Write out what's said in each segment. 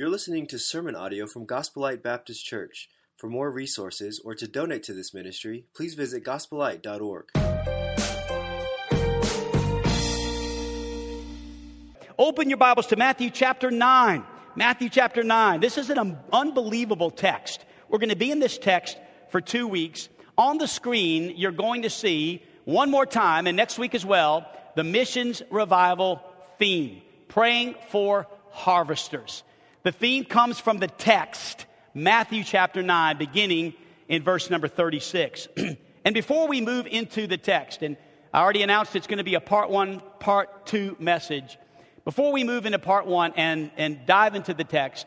You're listening to sermon audio from Gospelite Baptist Church. For more resources or to donate to this ministry, please visit gospelite.org. Open your Bibles to Matthew chapter 9. Matthew chapter 9. This is an unbelievable text. We're going to be in this text for 2 weeks. On the screen, you're going to see one more time, and next week as well, the missions revival theme, praying for harvesters. The theme comes from the text, Matthew chapter 9, beginning in verse number 36. And before we move into the text, and I already announced it's going to be a part one, part two message. Before we move into part one and dive into the text,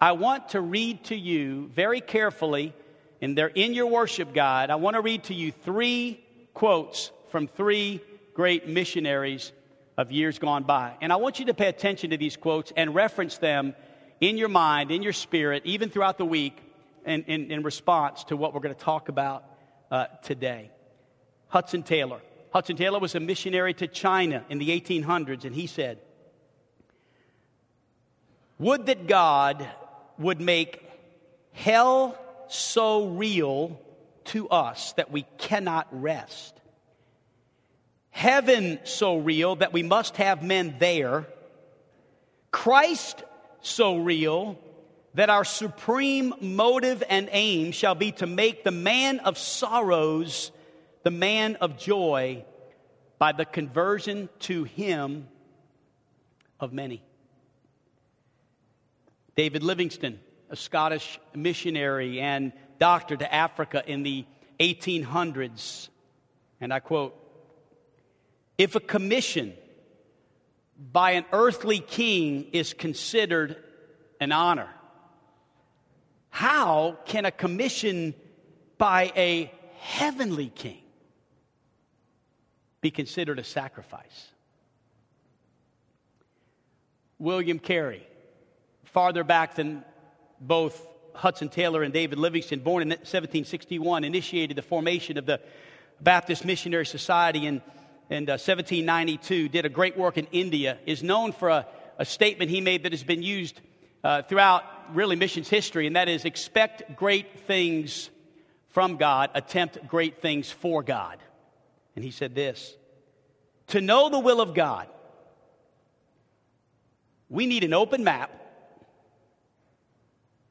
I want to read to you very carefully, and they're in your worship guide. I want to read to you 3 quotes from 3 great missionaries of years gone by. And I want you to pay attention to these quotes and reference them in your mind, in your spirit, even throughout the week, and in response to what we're going to talk about today. Hudson Taylor. Hudson Taylor was a missionary to China in the 1800s, and he said, "Would that God would make hell so real to us that we cannot rest. Heaven so real that we must have men there. Christ so real that our supreme motive and aim shall be to make the man of sorrows the man of joy by the conversion to him of many." David Livingstone, a Scottish missionary and doctor to Africa in the 1800s, and I quote, "If a commission by an earthly king is considered an honor, how can a commission by a heavenly king be considered a sacrifice?" William Carey, farther back than both Hudson Taylor and David Livingstone, born in 1761, initiated the formation of the Baptist Missionary Society in 1792, did a great work in India, is known for a statement he made that has been used throughout really missions history, and that is, expect great things from God, attempt great things for God. And he said this, "To know the will of God, we need an open map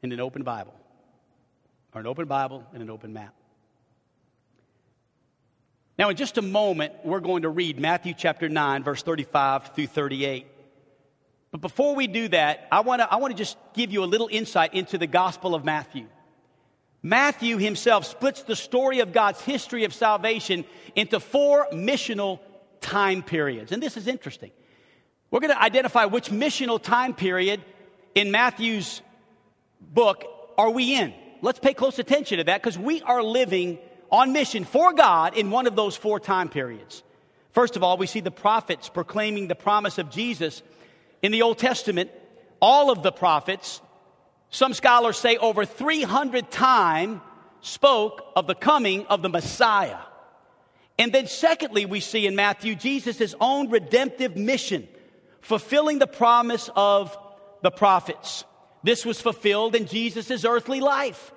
and an open Bible, or an open Bible and an open map." Now, in just a moment, we're going to read Matthew chapter 9, verse 35 through 38. But before we do that, I want to just give you a little insight into the Gospel of Matthew. Matthew himself splits the story of God's history of salvation into 4 missional time periods. And this is interesting. We're going to identify which missional time period in Matthew's book are we in. Let's pay close attention to that, because we are living on mission for God in one of those 4 time periods. First of all, we see the prophets proclaiming the promise of Jesus in the Old Testament. All of the prophets, some scholars say over 300 times, spoke of the coming of the Messiah. And then secondly, we see in Matthew Jesus' own redemptive mission, fulfilling the promise of the prophets. This was fulfilled in Jesus' earthly life.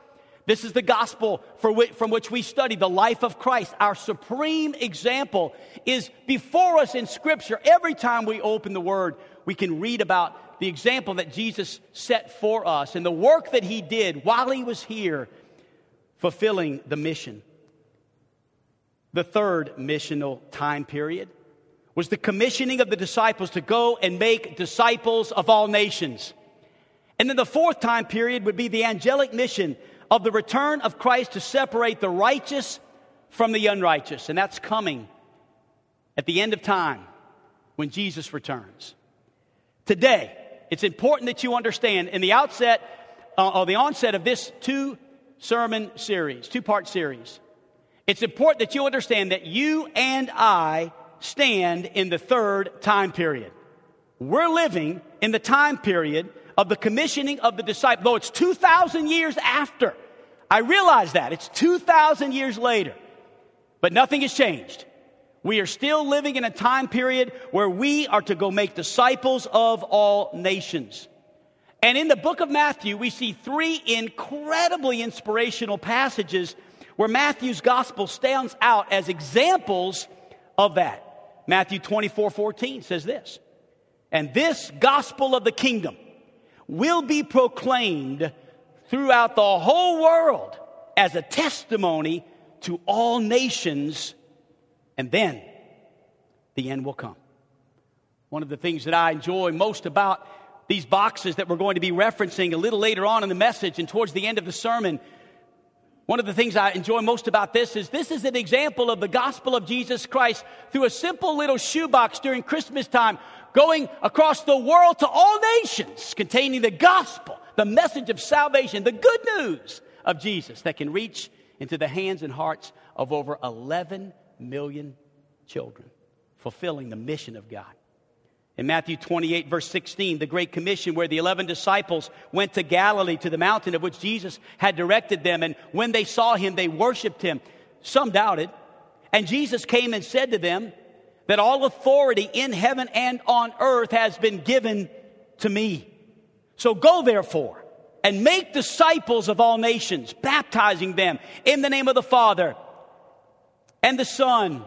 This is the gospel from which we study, the life of Christ. Our supreme example is before us in Scripture. Every time we open the Word, we can read about the example that Jesus set for us and the work that he did while he was here, fulfilling the mission. The third missional time period was the commissioning of the disciples to go and make disciples of all nations. And then the 4th time period would be the angelic mission of the return of Christ to separate the righteous from the unrighteous. And that's coming at the end of time when Jesus returns. Today, it's important that you understand in the outset, or the onset of this 2-part series, it's important that you understand that you and I stand in the 3rd time period. We're living in the time period of the commissioning of the disciples, though it's 2,000 years after. I realize that. It's 2,000 years later. But nothing has changed. We are still living in a time period where we are to go make disciples of all nations. And in the book of Matthew, we see three incredibly inspirational passages where Matthew's gospel stands out as examples of that. Matthew 24:14 says this, "And this gospel of the kingdom will be proclaimed throughout the whole world as a testimony to all nations, and then the end will come." One of the things that I enjoy most about these boxes that we're going to be referencing a little later on in the message and towards the end of the sermon, one of the things I enjoy most about this is an example of the gospel of Jesus Christ through a simple little shoebox during Christmas time, going across the world to all nations, containing the gospel, the message of salvation, the good news of Jesus that can reach into the hands and hearts of over 11 million children, fulfilling the mission of God. In Matthew 28, verse 16, the Great Commission, where the 11 disciples went to Galilee, to the mountain of which Jesus had directed them. And when they saw him, they worshiped him. Some doubted. And Jesus came and said to them that all authority in heaven and on earth has been given to me. So go, therefore, and make disciples of all nations, baptizing them in the name of the Father and the Son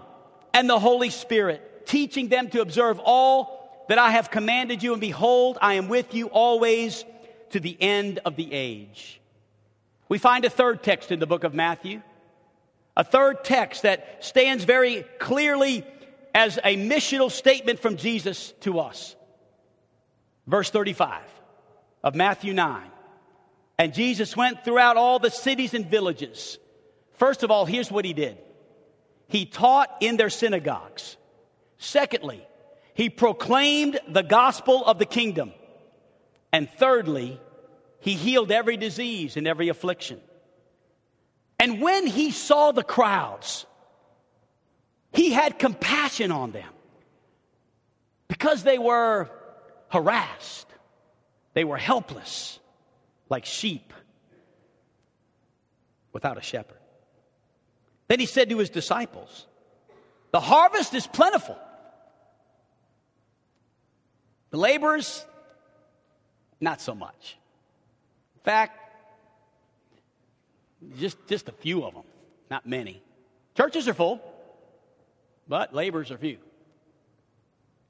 and the Holy Spirit, teaching them to observe all that I have commanded you, and behold, I am with you always to the end of the age. We find a third text in the book of Matthew, a third text that stands very clearly as a missional statement from Jesus to us. Verse 35 of Matthew 9. And Jesus went throughout all the cities and villages. First of all, here's what he did. He taught in their synagogues. Secondly, he proclaimed the gospel of the kingdom. And thirdly, he healed every disease and every affliction. And when he saw the crowds, he had compassion on them because they were harassed. They were helpless, like sheep without a shepherd. Then he said to his disciples, "The harvest is plentiful. The laborers, not so much. In fact, just a few of them, not many. Churches are full, but laborers are few.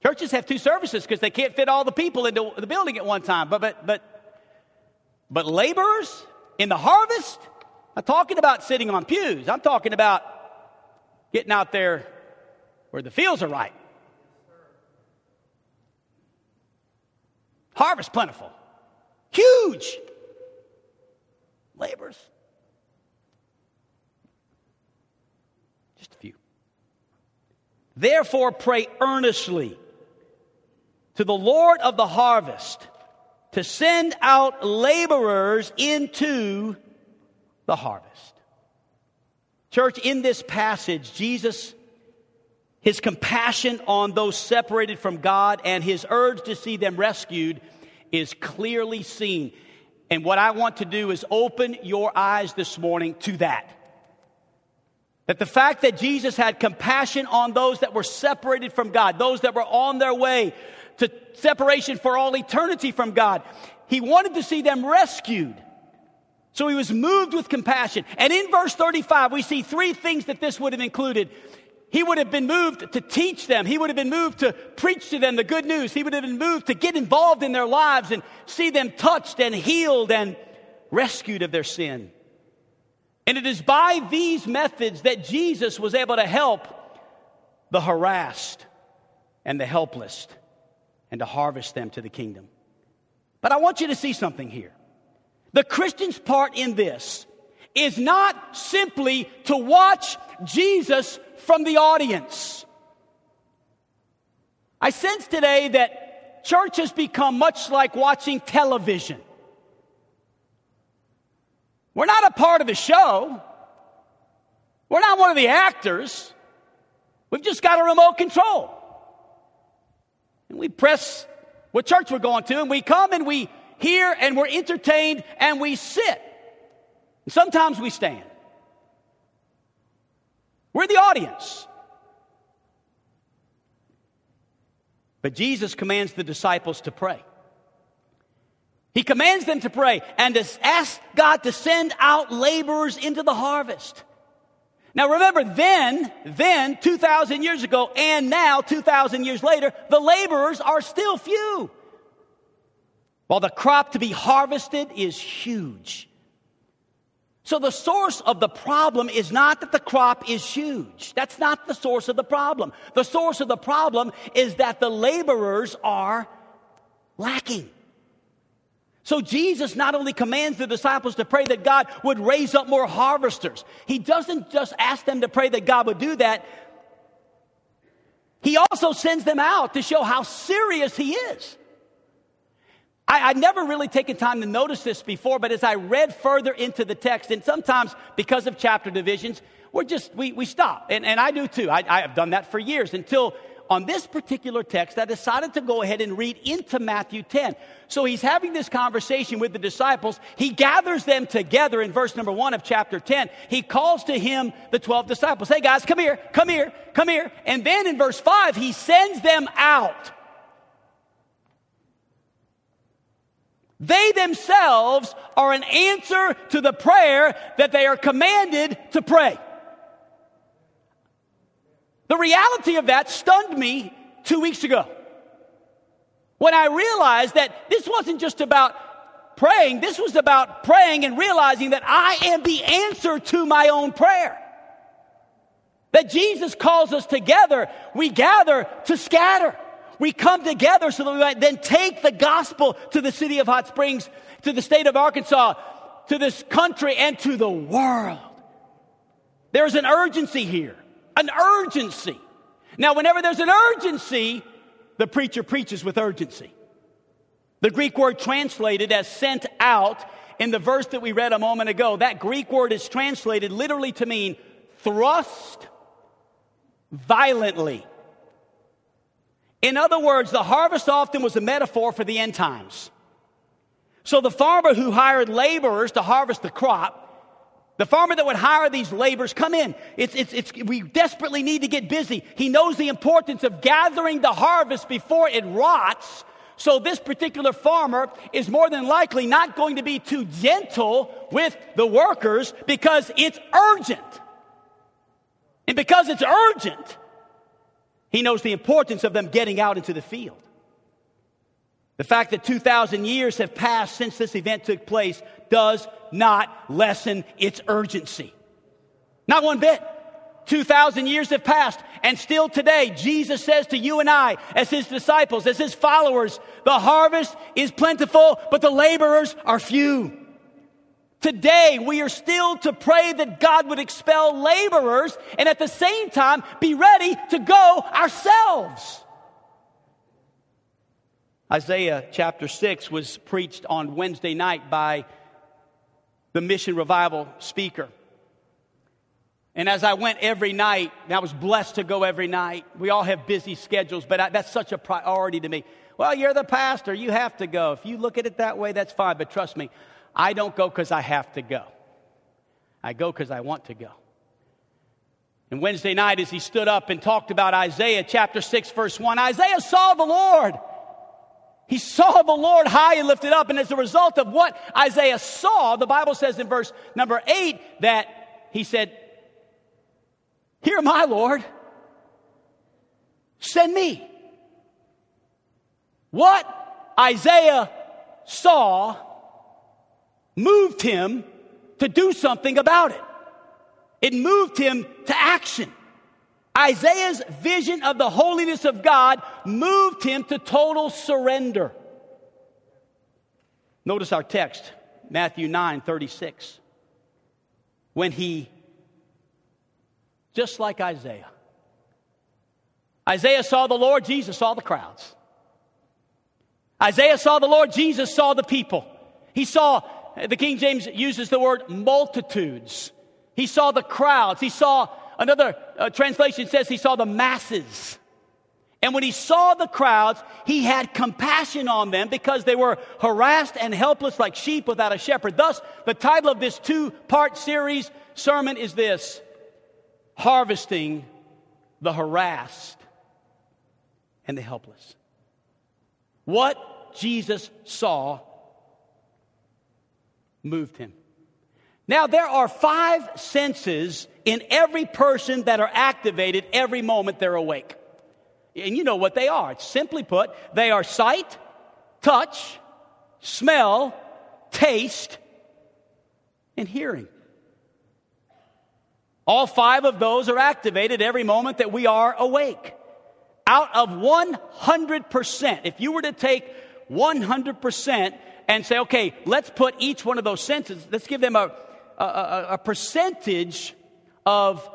Churches have two services because they can't fit all the people into the building at one time. But laborers in the harvest, I'm talking about sitting on pews. I'm talking about getting out there where the fields are ripe. Harvest plentiful. Huge. Laborers. Just a few. Therefore pray earnestly to the Lord of the harvest to send out laborers into the harvest." Church, in this passage, Jesus, his compassion on those separated from God and his urge to see them rescued is clearly seen. And what I want to do is open your eyes this morning to that. That the fact that Jesus had compassion on those that were separated from God, those that were on their way to separation for all eternity from God, he wanted to see them rescued. So he was moved with compassion. And in verse 35, we see three things that this would have included. He would have been moved to teach them. He would have been moved to preach to them the good news. He would have been moved to get involved in their lives and see them touched and healed and rescued of their sin. And it is by these methods that Jesus was able to help the harassed and the helpless and to harvest them to the kingdom. But I want you to see something here. The Christian's part in this is not simply to watch Jesus from the audience. I sense today that church has become much like watching television. We're not a part of the show. We're not one of the actors. We've just got a remote control. And we press what church we're going to, and we come and we hear and we're entertained and we sit. And sometimes we stand. We're the audience. But Jesus commands the disciples to pray. He commands them to pray and to ask God to send out laborers into the harvest. Now remember, then 2,000 years ago and now 2,000 years later, the laborers are still few, while the crop to be harvested is huge. So the source of the problem is not that the crop is huge. That's not the source of the problem. The source of the problem is that the laborers are lacking. So Jesus not only commands the disciples to pray that God would raise up more harvesters. He doesn't just ask them to pray that God would do that. He also sends them out to show how serious he is. I'd never really taken time to notice this before, but as I read further into the text, and sometimes because of chapter divisions, we stop. And I do too. I have done that for years until on this particular text, I decided to go ahead and read into Matthew 10. So he's having this conversation with the disciples. He gathers them together in verse number 1 of chapter 10. He calls to him the 12 disciples. Hey guys, come here, come here, come here. And then in verse 5, he sends them out. They themselves are an answer to the prayer that they are commanded to pray. The reality of that stunned me 2 weeks ago, when I realized that this wasn't just about praying. This was about praying and realizing that I am the answer to my own prayer. That Jesus calls us together. We gather to scatter. We come together so that we might then take the gospel to the city of Hot Springs, to the state of Arkansas, to this country, and to the world. There is an urgency here, an urgency. Now, whenever there's an urgency, the preacher preaches with urgency. The Greek word translated as sent out in the verse that we read a moment ago, that Greek word is translated literally to mean thrust violently. In other words, the harvest often was a metaphor for the end times. So the farmer who hired laborers to harvest the crop, the farmer that would hire these laborers, come in. We desperately need to get busy. He knows the importance of gathering the harvest before it rots. So this particular farmer is more than likely not going to be too gentle with the workers because it's urgent. And because it's urgent, he knows the importance of them getting out into the field. The fact that 2,000 years have passed since this event took place does not lessen its urgency. Not one bit. 2,000 years have passed, and still today, Jesus says to you and I, as his disciples, as his followers, the harvest is plentiful, but the laborers are few. Today, we are still to pray that God would expel laborers and at the same time be ready to go ourselves. Isaiah chapter 6 was preached on Wednesday night by the Mission Revival speaker. And as I went every night, and I was blessed to go every night. We all have busy schedules, but that's such a priority to me. Well, you're the pastor. You have to go. If you look at it that way, that's fine. But trust me, I don't go because I have to go. I go because I want to go. And Wednesday night, as he stood up and talked about Isaiah chapter 6, verse 1, Isaiah saw the Lord. He saw the Lord high and lifted up. And as a result of what Isaiah saw, the Bible says in verse number 8 that he said, "Here am I, Lord. Send me." What Isaiah saw moved him to do something about it. It moved him to action. Isaiah's vision of the holiness of God moved him to total surrender. Notice our text, Matthew 9:36. When he, just like Isaiah saw the Lord, Jesus saw the crowds. Isaiah saw the Lord, Jesus saw the people. He saw, the King James uses the word multitudes. He saw the crowds. He saw, another translation says he saw the masses. And when he saw the crowds, he had compassion on them because they were harassed and helpless like sheep without a shepherd. Thus, the title of this two-part series sermon is this: Harvesting the Harassed and the Helpless. What Jesus saw moved him. Now, there are five senses in every person that are activated every moment they're awake. And you know what they are. Simply put, they are sight, touch, smell, taste, and hearing. All five of those are activated every moment that we are awake. Out of 100%, if you were to take 100% and say, okay, let's put each one of those senses, let's give them a percentage of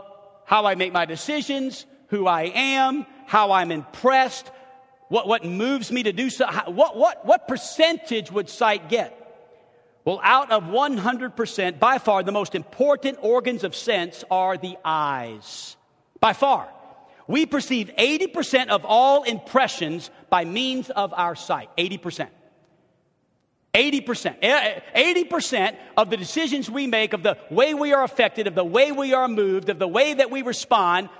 how I make my decisions, who I am, how I'm impressed, what moves me to do so. What percentage would sight get? Well, out of 100%, by far the most important organs of sense are the eyes. By far. We perceive 80% of all impressions by means of our sight. 80% of the decisions we make, of the way we are affected, of the way we are moved, of the way that we respond,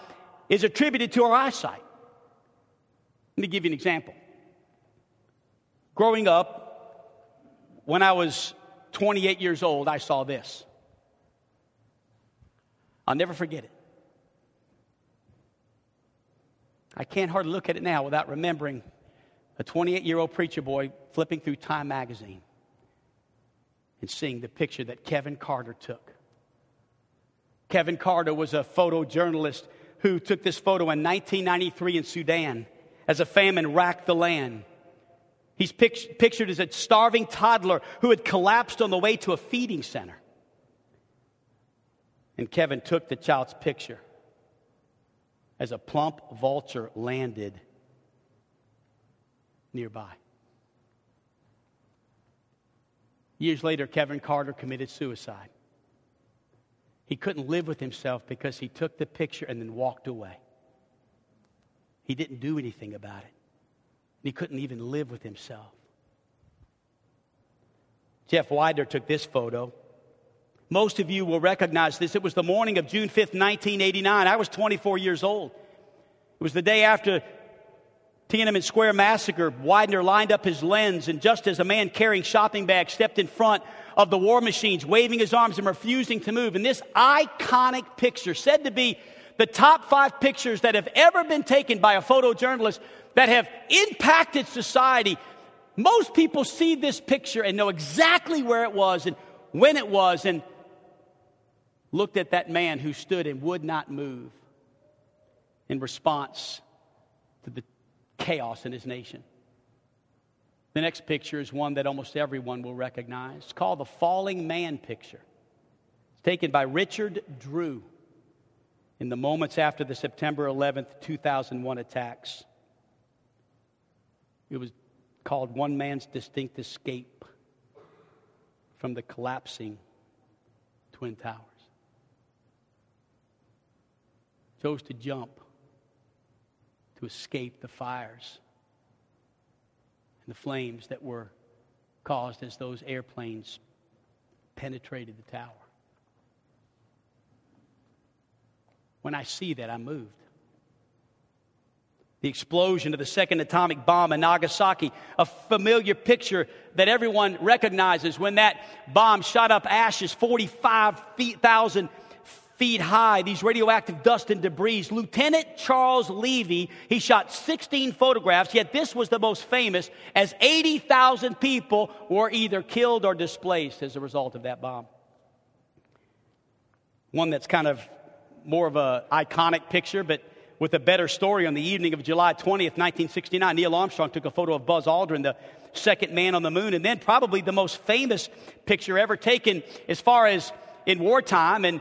is attributed to our eyesight. Let me give you an example. Growing up, when I was 28 years old, I saw this. I'll never forget it. I can't hardly look at it now without remembering a 28-year-old preacher boy flipping through Time magazine and seeing the picture that Kevin Carter took. Kevin Carter was a photojournalist who took this photo in 1993 in Sudan as a famine racked the land. He's pictured as a starving toddler who had collapsed on the way to a feeding center. And Kevin took the child's picture as a plump vulture landed nearby. Years later, Kevin Carter committed suicide. He couldn't live with himself because he took the picture and then walked away. He didn't do anything about it. He couldn't even live with himself. Jeff Widener took this photo. Most of you will recognize this. It was the morning of June 5th, 1989. I was 24 years old. It was the day after Tiananmen Square massacre. Widener lined up his lens, and just as a man carrying shopping bags stepped in front of the war machines, waving his arms and refusing to move. And this iconic picture, said to be the top five pictures that have ever been taken by a photojournalist that have impacted society. Most people see this picture and know exactly where it was and when it was, and looked at that man who stood and would not move in response to the chaos in his nation. The next picture is one that almost everyone will recognize. It's called the Falling Man picture. It's taken by Richard Drew in the moments after the September 11th, 2001 attacks. It was called One Man's Distinct Escape from the Collapsing Twin Towers. Chose to jump to escape the fires and the flames that were caused as those airplanes penetrated the tower. When I see that, I moved. The explosion of the second atomic bomb in Nagasaki, a familiar picture that everyone recognizes. When that bomb shot up ashes 45,000 feet high, these radioactive dust and debris. Lieutenant Charles Levy, he shot 16 photographs, yet this was the most famous, as 80,000 people were either killed or displaced as a result of that bomb. One that's kind of more of an iconic picture, but with a better story, on the evening of July 20th, 1969, Neil Armstrong took a photo of Buzz Aldrin, the second man on the moon, and then probably the most famous picture ever taken as far as in wartime, and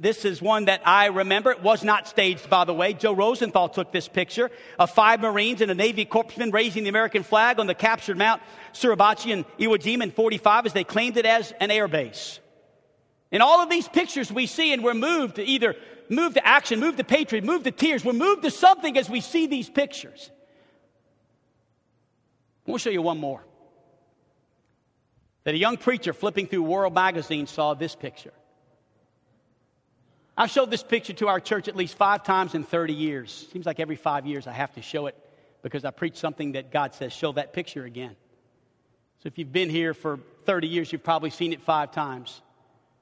this is one that I remember. It was not staged, by the way. Joe Rosenthal took this picture of five Marines and a Navy corpsman raising the American flag on the captured Mount Suribachi and Iwo Jima in 1945 as they claimed it as an air base. In all of these pictures we see, and we're moved to either move to action, move to patriot, move to tears. We're moved to something as we see these pictures. We'll show you one more. That a young preacher flipping through World Magazine saw this picture. I've showed this picture to our church at least 5 times in 30 years. Seems like every 5 years I have to show it because I preach something that God says, show that picture again. So if you've been here for 30 years, you've probably seen it 5 times.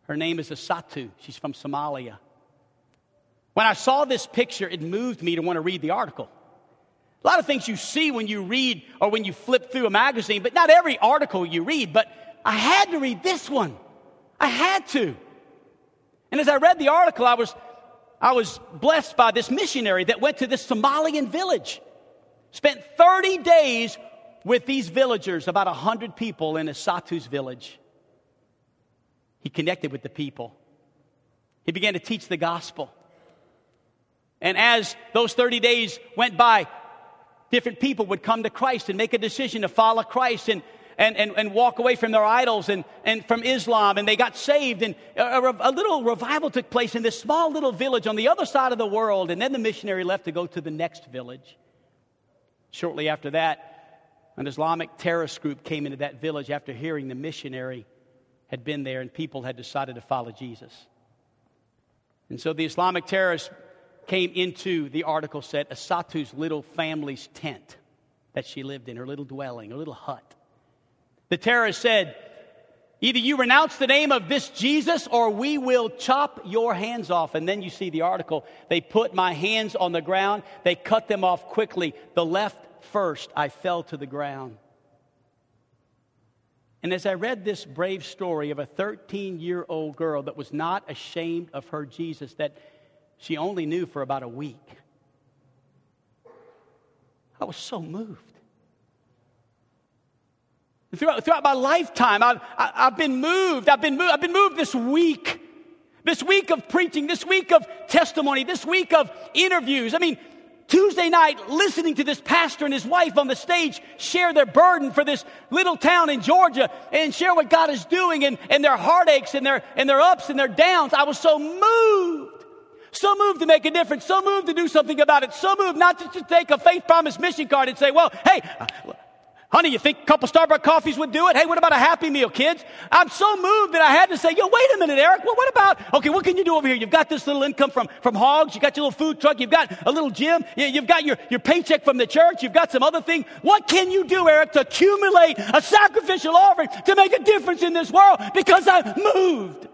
Her name is Asatu. She's from Somalia. When I saw this picture, it moved me to want to read the article. A lot of things you see when you read or when you flip through a magazine, but not every article you read. But I had to read this one. I had to. And as I read the article, I was blessed by this missionary that went to this Somalian village. Spent 30 days with these villagers, about 100 people in Asatu's village. He connected with the people. He began to teach the gospel. And as those 30 days went by, different people would come to Christ and make a decision to follow Christ and walk away from their idols and from Islam. And they got saved. And a little revival took place in this small little village on the other side of the world. And then the missionary left to go to the next village. Shortly after that, an Islamic terrorist group came into that village after hearing the missionary had been there and people had decided to follow Jesus. And so the Islamic terrorists came into, the article said, Asatu's little family's tent that she lived in, her little dwelling, her little hut. The terrorist said, either you renounce the name of this Jesus or we will chop your hands off. And then you see the article. They put my hands on the ground. They cut them off quickly. The left first. I fell to the ground. And as I read this brave story of a 13-year-old girl that was not ashamed of her Jesus that she only knew for about a week, I was so moved. Throughout my lifetime, I've been moved. I've been moved this week. This week of preaching. This week of testimony. This week of interviews. I mean, Tuesday night, listening to this pastor and his wife on the stage share their burden for this little town in Georgia and share what God is doing and their heartaches and their ups and their downs. I was so moved. So moved to make a difference. So moved to do something about it. So moved not to take a Faith Promise mission card and say, well, hey, honey, you think a couple Starbucks coffees would do it? Hey, what about a Happy Meal, kids? I'm so moved that I had to say, yo, wait a minute, Eric. Well, what about, okay, what can you do over here? You've got this little income from hogs. You've got your little food truck. You've got a little gym. You've got your paycheck from the church. You've got some other thing. What can you do, Eric, to accumulate a sacrificial offering to make a difference in this world? Because I'm moved.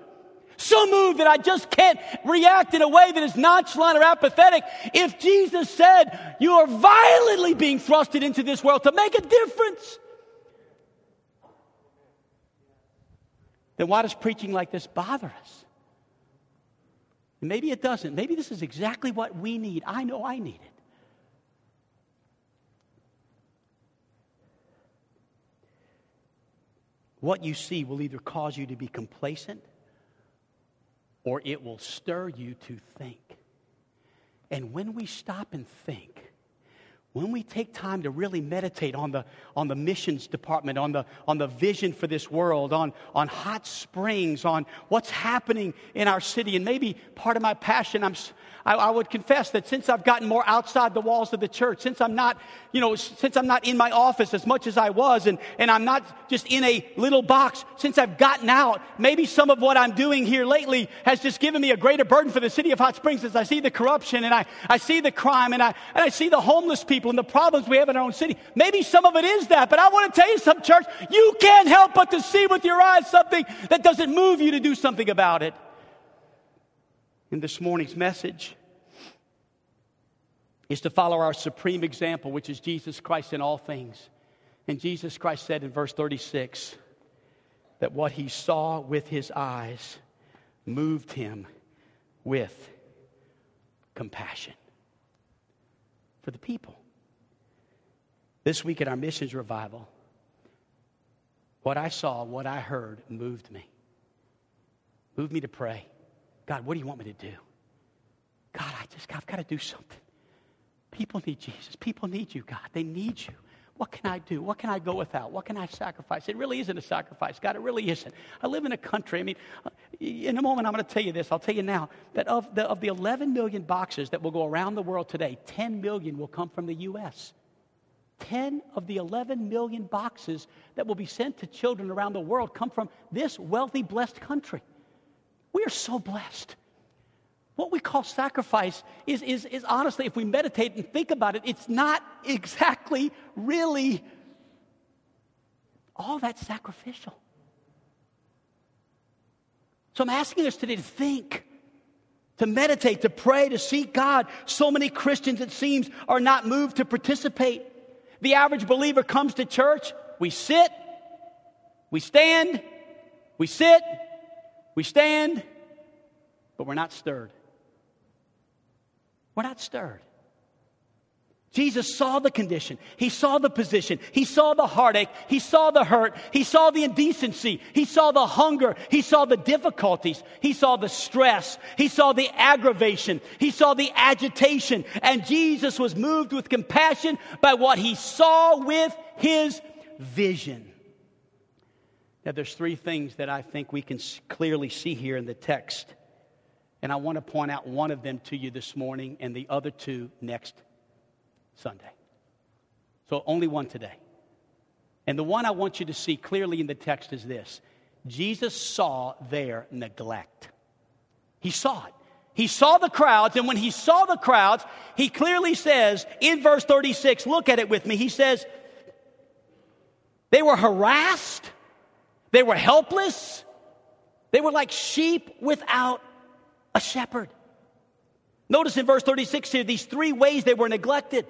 So moved that I just can't react in a way that is nonchalant or apathetic. If Jesus said, you are violently being thrusted into this world to make a difference, then why does preaching like this bother us? Maybe it doesn't. Maybe this is exactly what we need. I know I need it. What you see will either cause you to be complacent, or it will stir you to think. And when we stop and think, when we take time to really meditate on the missions department, on the vision for this world, on hot springs, on what's happening in our city, and maybe part of my passion, I would confess that since I've gotten more outside the walls of the church, since I'm not in my office as much as I was, and I'm not just in a little box, since I've gotten out, maybe some of what I'm doing here lately has just given me a greater burden for the city of Hot Springs as I see the corruption, and I see the crime, and I see the homeless people and the problems we have in our own city. Maybe some of it is that, but I want to tell you some, church, you can't help but to see with your eyes something that doesn't move you to do something about it. And this morning's message is to follow our supreme example, which is Jesus Christ in all things. And Jesus Christ said in verse 36 that what he saw with his eyes moved him with compassion for the people. This week at our missions revival, what I saw, what I heard moved me. Moved me to pray. God, what do you want me to do? God, I've got to do something. People need Jesus. People need you, God. They need you. What can I do? What can I go without? What can I sacrifice? It really isn't a sacrifice, God. It really isn't. I live in a country. I mean, in a moment, I'm going to tell you this. I'll tell you now that of the 11 million boxes that will go around the world today, 10 million will come from the U.S. 10 of the 11 million boxes that will be sent to children around the world come from this wealthy, blessed country. We are so blessed. What we call sacrifice is honestly, if we meditate and think about it, it's not exactly really all that sacrificial. So I'm asking us today to think, to meditate, to pray, to seek God. So many Christians, it seems, are not moved to participate. The average believer comes to church. We sit, we stand, we sit, we stand, but we're not stirred. We're not stirred. Jesus saw the condition. He saw the position. He saw the heartache. He saw the hurt. He saw the indecency. He saw the hunger. He saw the difficulties. He saw the stress. He saw the aggravation. He saw the agitation. And Jesus was moved with compassion by what he saw with his vision. Now, there's three things that I think we can clearly see here in the text. And I want to point out one of them to you this morning and the other two next Sunday. So only one today. And the one I want you to see clearly in the text is this. Jesus saw their neglect. He saw it. He saw the crowds, and when he saw the crowds, he clearly says in verse 36, look at it with me. He says, they were harassed. They were helpless. They were like sheep without a shepherd. Notice in verse 36 here, these three ways they were neglected.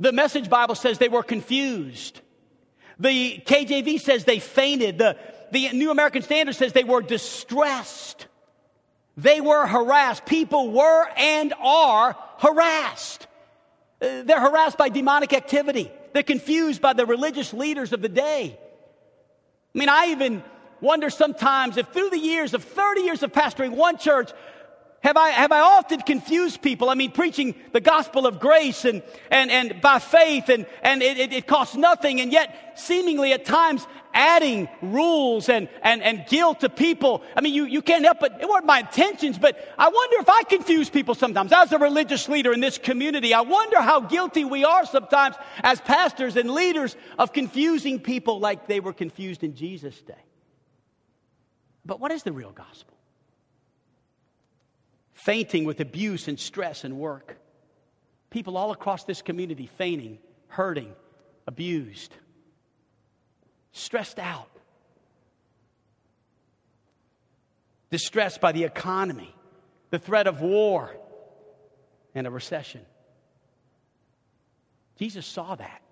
The Message Bible says they were confused. The KJV says they fainted. The New American Standard says they were distressed. They were harassed. People were and are harassed. They're harassed by demonic activity. They're confused by the religious leaders of the day. I mean, I even wonder sometimes if through the years of 30 years of pastoring one church, have I often confused people? I mean, preaching the gospel of grace and by faith and it costs nothing, and yet seemingly at times adding rules and guilt to people. I mean, you can't help but, it weren't my intentions, but I wonder if I confuse people sometimes. As a religious leader in this community, I wonder how guilty we are sometimes as pastors and leaders of confusing people like they were confused in Jesus' day. But what is the real gospel? Fainting with abuse and stress and work. People all across this community fainting, hurting, abused, stressed out, distressed by the economy, the threat of war, and a recession. Jesus saw that,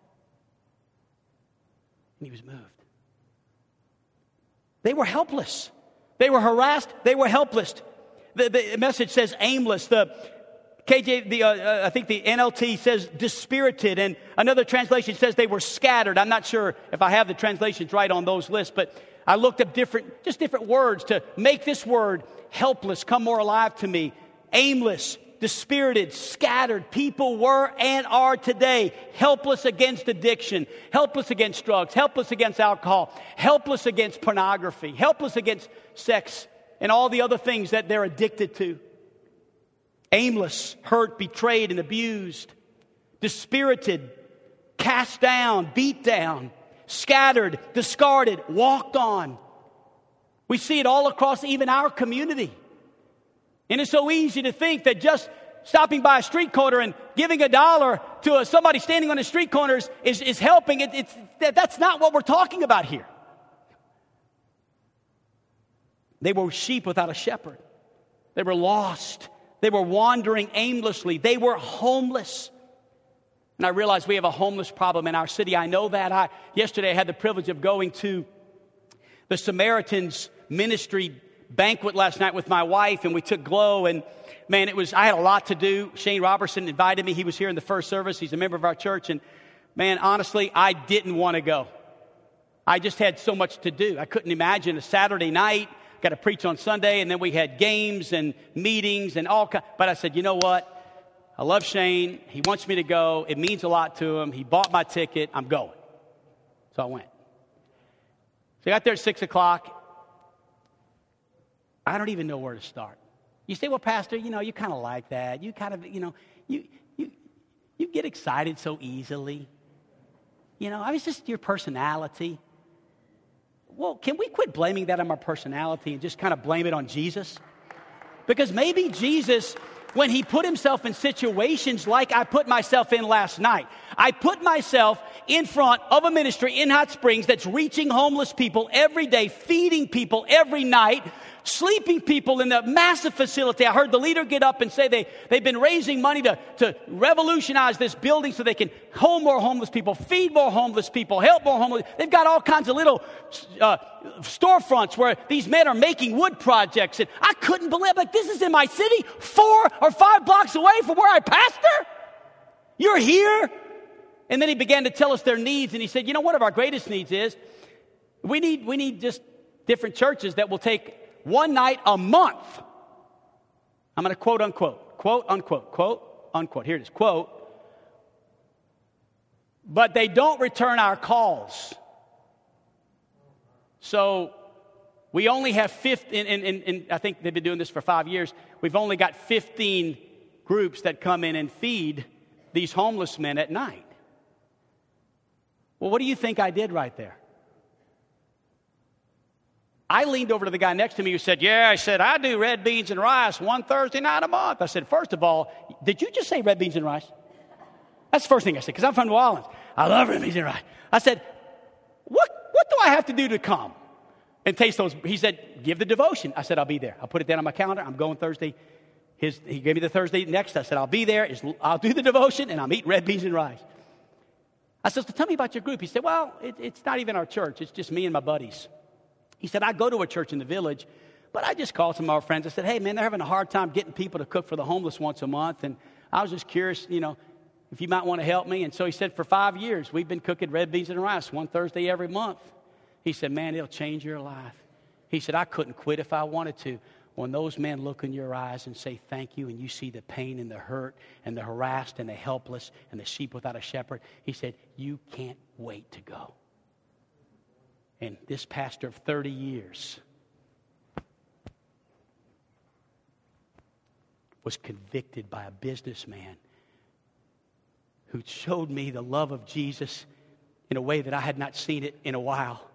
and he was moved. They were helpless. They were harassed. They were helpless. The Message says aimless. The KJ, I think the NLT says dispirited, and another translation says they were scattered. I'm not sure if I have the translations right on those lists, but I looked up different words to make this word helpless come more alive to me. Aimless, dispirited, scattered. People were and are today helpless against addiction, helpless against drugs, helpless against alcohol, helpless against pornography, helpless against sex, and all the other things that they're addicted to. Aimless, hurt, betrayed, and abused. Dispirited, cast down, beat down. Scattered, discarded, walked on. We see it all across even our community. And it's so easy to think that just stopping by a street corner and giving $1 to somebody standing on a street corner is helping. That's not what we're talking about here. They were sheep without a shepherd. They were lost. They were wandering aimlessly. They were homeless. And I realize we have a homeless problem in our city. I know that. Yesterday I had the privilege of going to the Samaritan's ministry banquet last night with my wife, and we took Glow, and man, I had a lot to do. Shane Robertson invited me. He was here in the first service. He's a member of our church, and man, honestly, I didn't want to go. I just had so much to do. I couldn't imagine a Saturday night. Got to preach on Sunday, and then we had games and meetings and all kinds. But I said, you know what? I love Shane. He wants me to go. It means a lot to him. He bought my ticket. I'm going. So I went. So I got there at 6 o'clock. I don't even know where to start. You say, well, Pastor, you kind of like that. You kind of, you get excited so easily. It's just your personality. Well, can we quit blaming that on my personality and just kind of blame it on Jesus? Because maybe Jesus, when he put himself in situations like I put myself in last night, I put myself in front of a ministry in Hot Springs that's reaching homeless people every day, feeding people every night, sleeping people in the massive facility. I heard the leader get up and say they've been raising money to revolutionize this building so they can home more homeless people, feed more homeless people, help more homeless. They've got all kinds of little storefronts where these men are making wood projects. And I couldn't believe, like, this is in my city, 4 or 5 blocks away from where I pastor? You're here? And then he began to tell us their needs, and he said, you know, one of our greatest needs is we need just different churches that will take one night a month. I'm going to quote, unquote. Here it is, quote. But they don't return our calls. So we only have 15, and I think they've been doing this for 5 years. We've only got 15 groups that come in and feed these homeless men at night. Well, what do you think I did right there? I leaned over to the guy next to me who said, yeah, I said, I do red beans and rice one Thursday night a month. I said, first of all, did you just say red beans and rice? That's the first thing I said, because I'm from New Orleans. I love red beans and rice. I said, what do I have to do to come and taste those? He said, give the devotion. I said, I'll be there. I'll put it down on my calendar. I'm going Thursday. He gave me the Thursday next. I said, I'll be there. I'll do the devotion, and I'll eat red beans and rice. I said, so tell me about your group. He said, well, it's not even our church. It's just me and my buddies. He said, I go to a church in the village, but I just called some of our friends. I said, hey, man, they're having a hard time getting people to cook for the homeless once a month. And I was just curious, you know, if you might want to help me. And so he said, for 5 years, we've been cooking red beans and rice one Thursday every month. He said, man, it'll change your life. He said, I couldn't quit if I wanted to. When those men look in your eyes and say thank you, and you see the pain and the hurt and the harassed and the helpless and the sheep without a shepherd, he said, you can't wait to go. And this pastor of 30 years was convicted by a businessman who showed me the love of Jesus in a way that I had not seen it in a while.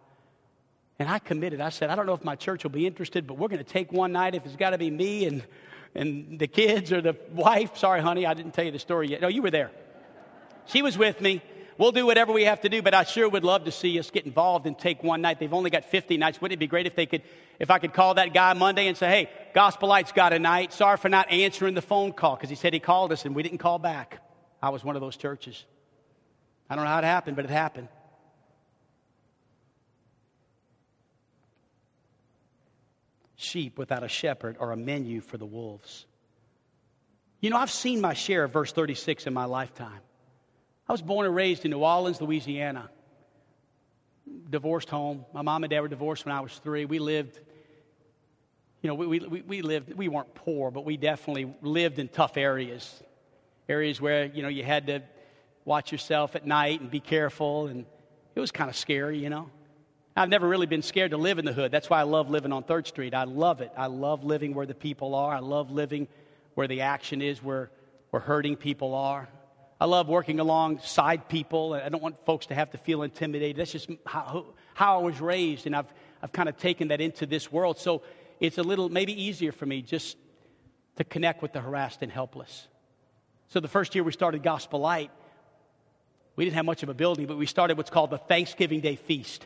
And I committed. I said, I don't know if my church will be interested, but we're going to take one night. If it's got to be me and the kids or the wife. Sorry, honey, I didn't tell you the story yet. No, you were there. She was with me. We'll do whatever we have to do, but I sure would love to see us get involved and take one night. They've only got 50 nights. Wouldn't it be great if I could call that guy Monday and say, hey, Gospelite's got a night. Sorry for not answering the phone call, because he said he called us and we didn't call back. I was one of those churches. I don't know how it happened, but it happened. Sheep without a shepherd are a menu for the wolves. You know, I've seen my share of verse 36 in my lifetime. I was born and raised in New Orleans, Louisiana. Divorced home. My mom and dad were divorced when I was 3. We lived, you know, we weren't poor, but we definitely lived in tough areas. Areas where, you know, you had to watch yourself at night and be careful, and it was kind of scary, you know. I've never really been scared to live in the hood. That's why I love living on 3rd Street. I love it. I love living where the people are. I love living where the action is, where hurting people are. I love working alongside people. I don't want folks to have to feel intimidated. That's just how I was raised, and I've kind of taken that into this world. So it's a little maybe easier for me just to connect with the harassed and helpless. So the first year we started Gospelite, we didn't have much of a building, but we started what's called the Thanksgiving Day Feast.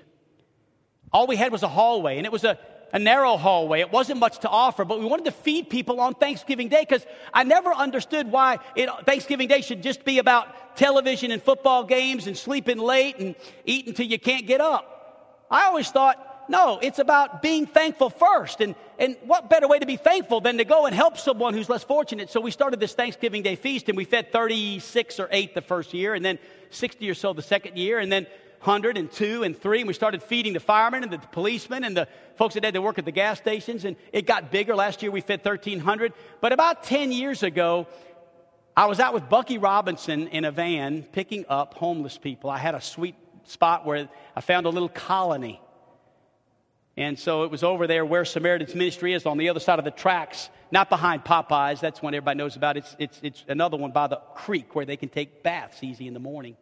All we had was a hallway, and it was a narrow hallway. It wasn't much to offer, but we wanted to feed people on Thanksgiving Day, because I never understood why Thanksgiving Day should just be about television and football games and sleeping late and eating till you can't get up. I always thought, no, it's about being thankful first, and what better way to be thankful than to go and help someone who's less fortunate? So we started this Thanksgiving Day feast, and we fed 36 or 8 the first year, and then 60 or so the second year, and then 102 and 3, and we started feeding the firemen and the policemen and the folks that had to work at the gas stations, and it got bigger. Last year we fed 1,300, but about 10 years ago, I was out with Bucky Robinson in a van picking up homeless people. I had a sweet spot where I found a little colony, and so it was over there where Samaritan's Ministry is, on the other side of the tracks, not behind Popeyes. That's one everybody knows about. It's another one by the creek where they can take baths easy in the morning.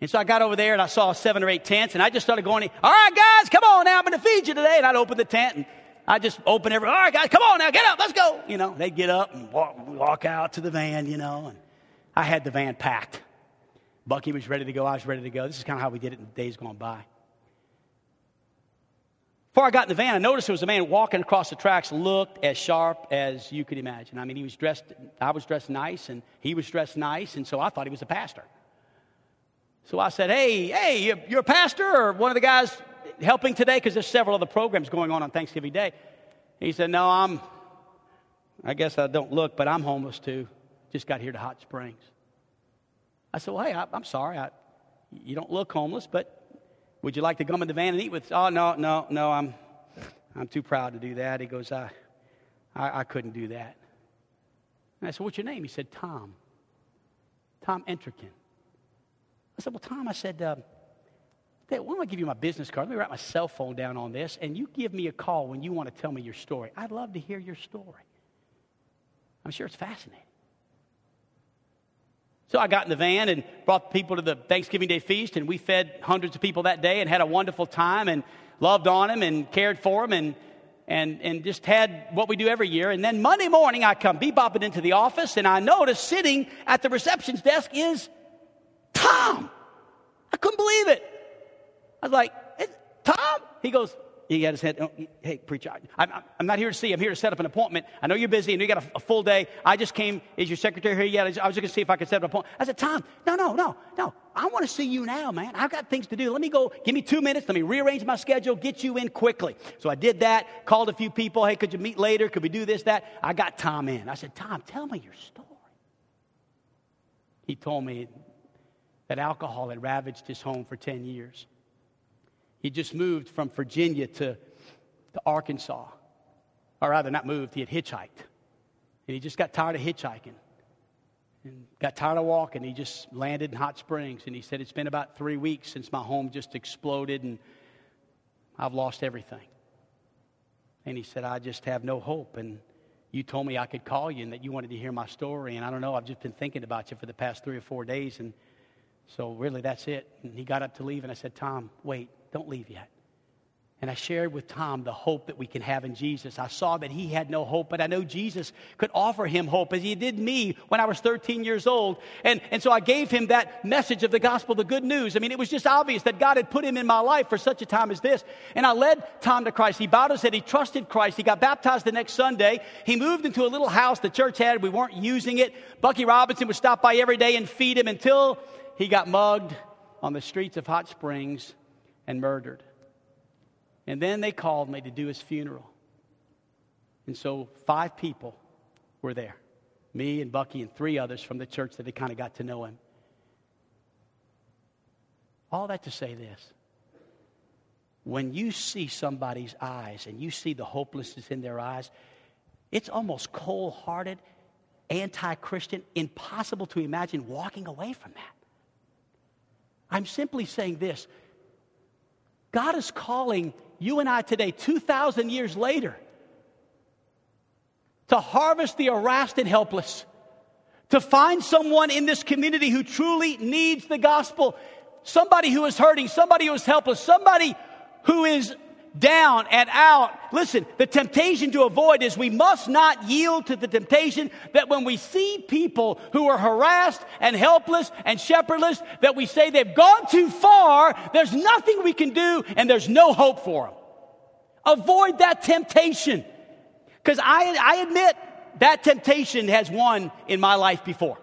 And so I got over there, and I saw 7 or 8 tents, and I just started going, all right, guys, come on now, I'm going to feed you today. And I'd open the tent, and I'd just open every, all right, guys, come on now, get up, let's go. You know, they'd get up and walk out to the van, you know. And I had the van packed. Bucky was ready to go. I was ready to go. This is kind of how we did it in the days gone by. Before I got in the van, I noticed there was a man walking across the tracks, looked as sharp as you could imagine. I mean, he was dressed, I was dressed nice, and he was dressed nice, and so I thought he was a pastor. So I said, hey, you're a pastor or one of the guys helping today? Because there's several other programs going on Thanksgiving Day. And he said, no, I guess I don't look, but I'm homeless too. Just got here to Hot Springs. I said, well, hey, I'm sorry. You don't look homeless, but would you like to come in the van and eat with us? Oh, no, I'm too proud to do that. He goes, I couldn't do that. And I said, what's your name? He said, Tom Entrican. I said, well, Tom, why don't I give you my business card? Let me write my cell phone down on this, and you give me a call when you want to tell me your story. I'd love to hear your story. I'm sure it's fascinating. So I got in the van and brought people to the Thanksgiving Day feast, and we fed hundreds of people that day and had a wonderful time and loved on them and cared for them and just had what we do every year. And then Monday morning, I come bebopping into the office, and I notice sitting at the reception's desk is Tom. I couldn't believe it. I was like, Tom? He goes, he had his head, hey, preacher, I'm not here to see you. I'm here to set up an appointment. I know you're busy and you got a full day. I just came, is your secretary here yet? I was just going to see if I could set up an appointment. I said, Tom, no. I want to see you now, man. I've got things to do. Let me go. Give me 2 minutes. Let me rearrange my schedule. Get you in quickly. So I did that, called a few people. Hey, could you meet later? Could we do this, that? I got Tom in. I said, Tom, tell me your story. He told me that alcohol had ravaged his home for 10 years. He just moved from Virginia to Arkansas. Or rather, not moved, he had hitchhiked. And he just got tired of hitchhiking. And got tired of walking. He just landed in Hot Springs. And he said, it's been about 3 weeks since my home just exploded and I've lost everything. And he said, I just have no hope. And you told me I could call you and that you wanted to hear my story. And I don't know, I've just been thinking about you for the past 3 or 4 days. And so really, that's it. And he got up to leave and I said, Tom, wait. Don't leave yet. And I shared with Tom the hope that we can have in Jesus. I saw that he had no hope, but I know Jesus could offer him hope as he did me when I was 13 years old. And so I gave him that message of the gospel, the good news. I mean, it was just obvious that God had put him in my life for such a time as this. And I led Tom to Christ. He bowed his head. He trusted Christ. He got baptized the next Sunday. He moved into a little house the church had. We weren't using it. Bucky Robinson would stop by every day and feed him until he got mugged on the streets of Hot Springs and murdered. And then they called me to do his funeral. And so 5 people were there. Me and Bucky and 3 others from the church that had kind of got to know him. All that to say this. When you see somebody's eyes and you see the hopelessness in their eyes, it's almost cold-hearted, anti-Christian, impossible to imagine walking away from that. I'm simply saying this. God is calling you and I today, 2,000 years later, to harvest the harassed and helpless, to find someone in this community who truly needs the gospel, somebody who is hurting, somebody who is helpless, somebody who is down and out. Listen, the temptation to avoid is we must not yield to the temptation that when we see people who are harassed and helpless and shepherdless, that we say they've gone too far, there's nothing we can do, and there's no hope for them. Avoid that temptation. Because I admit that temptation has won in my life before.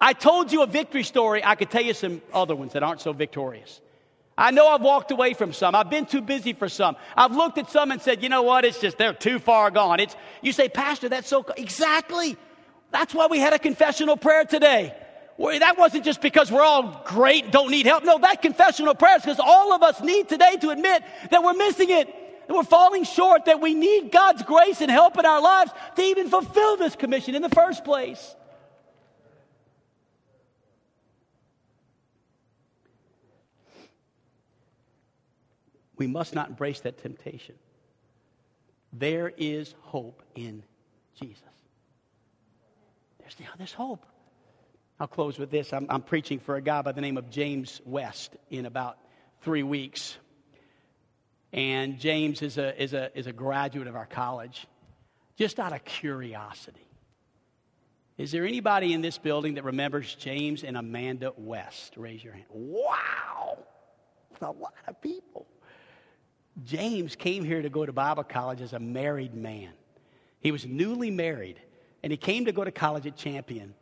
I told you a victory story. I could tell you some other ones that aren't so victorious. I know I've walked away from some. I've been too busy for some. I've looked at some and said, you know what? It's just they're too far gone. You say, Pastor, that's so... Exactly. That's why we had a confessional prayer today. That wasn't just because we're all great, don't need help. No, that confessional prayer is because all of us need today to admit that we're missing it, that we're falling short, that we need God's grace and help in our lives to even fulfill this commission in the first place. We must not embrace that temptation. There is hope in Jesus. There's hope. I'll close with this. I'm preaching for a guy by the name of James West in about 3 weeks. And James is a graduate of our college. Just out of curiosity, is there anybody in this building that remembers James and Amanda West? Raise your hand. Wow! That's a lot of people. James came here to go to Bible college as a married man. He was newly married, and he came to go to college at Champion.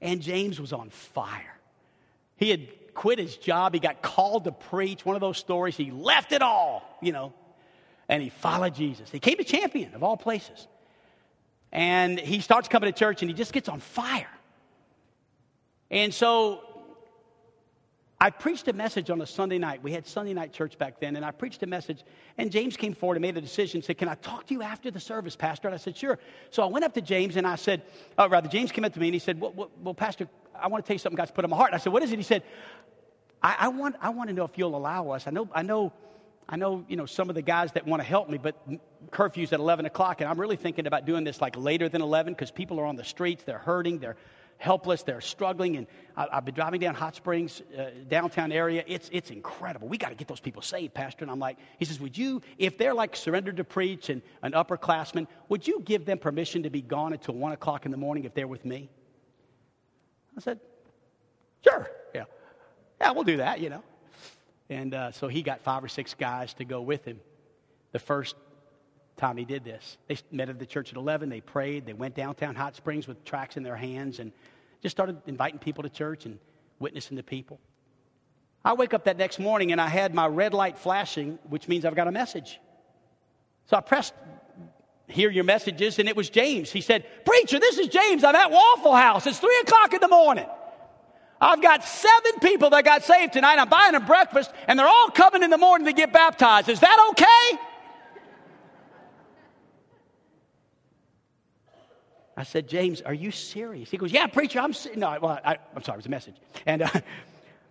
And James was on fire. He had quit his job. He got called to preach. One of those stories. He left it all, and he followed Jesus. He came to Champion, of all places. And he starts coming to church, and he just gets on fire. And so I preached a message on a Sunday night. We had Sunday night church back then, and I preached a message. And James came forward and made a decision and said, "Can I talk to you after the service, Pastor?" And I said, "Sure." So I went up to James, and I said, James came up to me, and he said, well, Pastor, I want to tell you something God's put on my heart." And I said, "What is it?" He said, I want to know if you'll allow us. I know, some of the guys that want to help me, but curfew's at 11 o'clock, and I'm really thinking about doing this like later than 11 because people are on the streets, they're hurting, they're helpless, they're struggling, and I've been driving down Hot Springs, downtown area. It's incredible. We got to get those people saved, Pastor. And I'm like, he says, "Would you, if they're like surrendered to preach and an upperclassman, would you give them permission to be gone until 1 o'clock in the morning if they're with me?" I said, "Sure, yeah, we'll do that, " And so he got 5 or 6 guys to go with him the first time he did this. They met at the church at 11. They prayed. They went downtown Hot Springs with tracts in their hands and just started inviting people to church and witnessing to people. I wake up that next morning, and I had my red light flashing, which means I've got a message. So I pressed, "Hear your messages," and it was James. He said, "Preacher, this is James. I'm at Waffle House. It's 3 o'clock in the morning. I've got 7 people that got saved tonight. I'm buying them breakfast, and they're all coming in the morning to get baptized. Is that okay?" I said, "James, are you serious?" He goes, "Yeah, preacher, I'm serious." No, well, I'm sorry, it was a message. And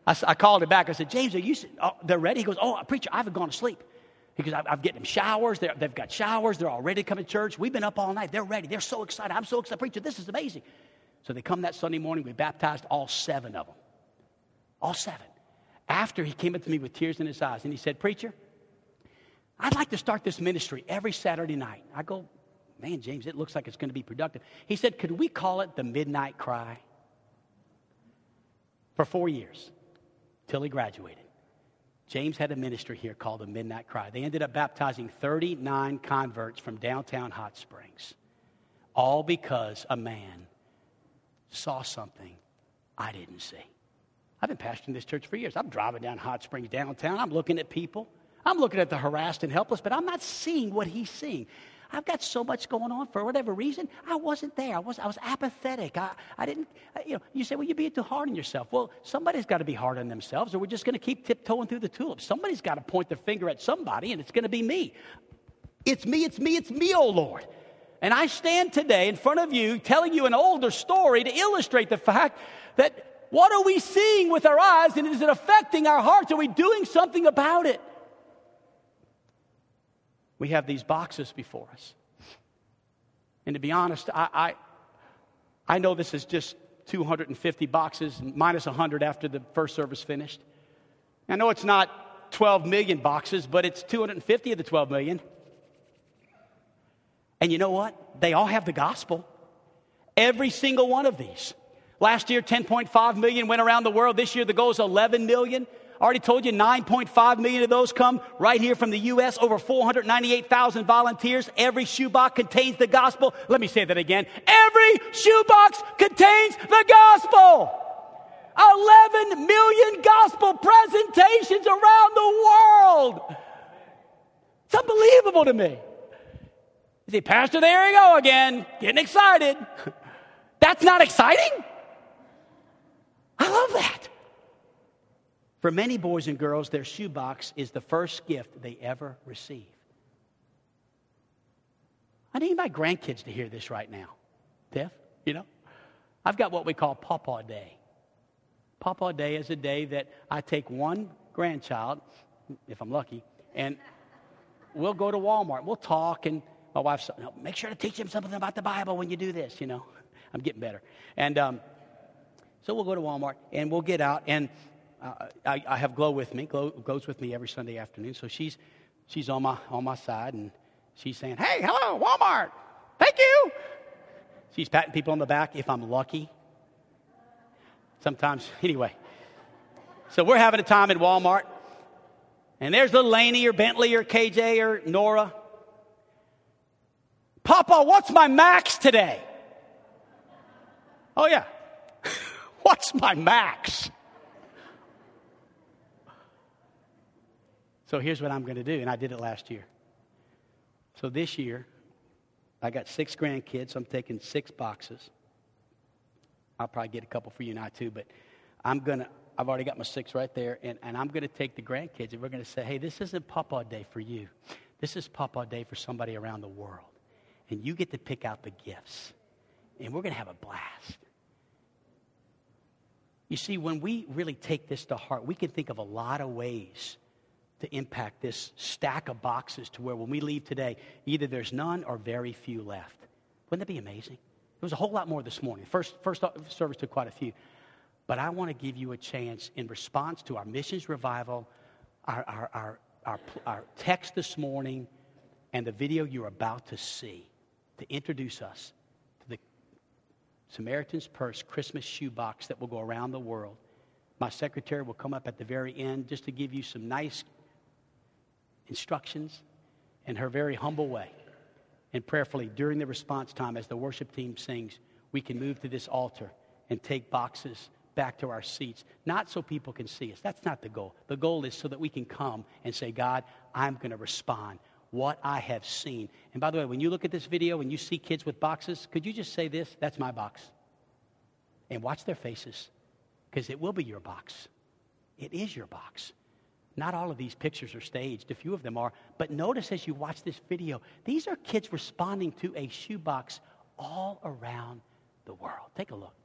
I called him back. I said, "James, are you serious? Oh, they're ready?" He goes, "Oh, preacher, I haven't gone to sleep." He goes, "I've getting them showers. They've got showers. They're all ready to come to church. We've been up all night. They're ready. They're so excited. I'm so excited. Preacher, this is amazing." So they come that Sunday morning. We baptized all 7 of them. All 7. After, he came up to me with tears in his eyes, and he said, "Preacher, I'd like to start this ministry every Saturday night." I go, "Man, James, it looks like it's going to be productive." He said, "Could we call it the Midnight Cry?" For 4 years, till he graduated, James had a ministry here called the Midnight Cry. They ended up baptizing 39 converts from downtown Hot Springs, all because a man saw something I didn't see. I've been pastoring this church for years. I'm driving down Hot Springs downtown. I'm looking at people. I'm looking at the harassed and helpless, but I'm not seeing what he's seeing. I've got so much going on for whatever reason. I wasn't there. I was apathetic. I didn't, you say, "Well, you're being too hard on yourself." Well, somebody's got to be hard on themselves, or we're just going to keep tiptoeing through the tulips. Somebody's got to point their finger at somebody, and it's going to be me. It's me, oh Lord. And I stand today in front of you telling you an older story to illustrate the fact that what are we seeing with our eyes, and is it affecting our hearts? Are we doing something about it? We have these boxes before us. And to be honest, I know this is just 250 boxes minus 100 after the first service finished. I know it's not 12 million boxes, but it's 250 of the 12 million. And you know what? They all have the gospel. Every single one of these. Last year, 10.5 million went around the world. This year, the goal is 11 million. I already told you 9.5 million of those come right here from the U.S. Over 498,000 volunteers. Every shoebox contains the gospel. Let me say that again. Every shoebox contains the gospel. 11 million gospel presentations around the world. It's unbelievable to me. You say, "Pastor, there you go again. Getting excited." That's not exciting? I love that. For many boys and girls, their shoebox is the first gift they ever receive. I need my grandkids to hear this right now. Tiff, I've got what we call Pawpaw Day. Pawpaw Day is a day that I take one grandchild, if I'm lucky, and we'll go to Walmart. We'll talk, and my wife said, "No, make sure to teach them something about the Bible when you do this, I'm getting better." And so we'll go to Walmart, and we'll get out, and I have Glow with me. Glow goes with me every Sunday afternoon. So she's on my side, and she's saying, "Hey, hello, Walmart. Thank you." She's patting people on the back if I'm lucky. Sometimes, anyway. So we're having a time at Walmart, And there's little Laney or Bentley or KJ or Nora. Papa, what's my max today? Oh, yeah. What's my max? So here's what I'm going to do, and I did it last year. So this year, I got 6 grandkids, so I'm taking 6 boxes. I'll probably get a couple for you and I, too, but I've already got my 6 right there, and I'm going to take the grandkids, and we're going to say, hey, this isn't Papa Day for you. This is Papa Day for somebody around the world, and you get to pick out the gifts, and we're going to have a blast. You see, when we really take this to heart, we can think of a lot of ways to impact this stack of boxes to where when we leave today, either there's none or very few left. Wouldn't that be amazing? There was a whole lot more this morning. First service took quite a few. But I want to give you a chance in response to our missions revival, our text this morning, and the video you're about to see to introduce us to the Samaritan's Purse Christmas shoebox that will go around the world. My secretary will come up at the very end just to give you some nice instructions in her very humble way. And prayerfully, during the response time, as the worship team sings, we can move to this altar and take boxes back to our seats, not so people can see us. That's not the goal. The goal is so that we can come and say, God, I'm going to respond what I have seen. And by the way, when you look at this video and you see kids with boxes, could you just say this? That's my box. And watch their faces, because it will be your box. It is your box. Not all of these pictures are staged. A few of them are. But notice as you watch this video, these are kids responding to a shoebox all around the world. Take a look.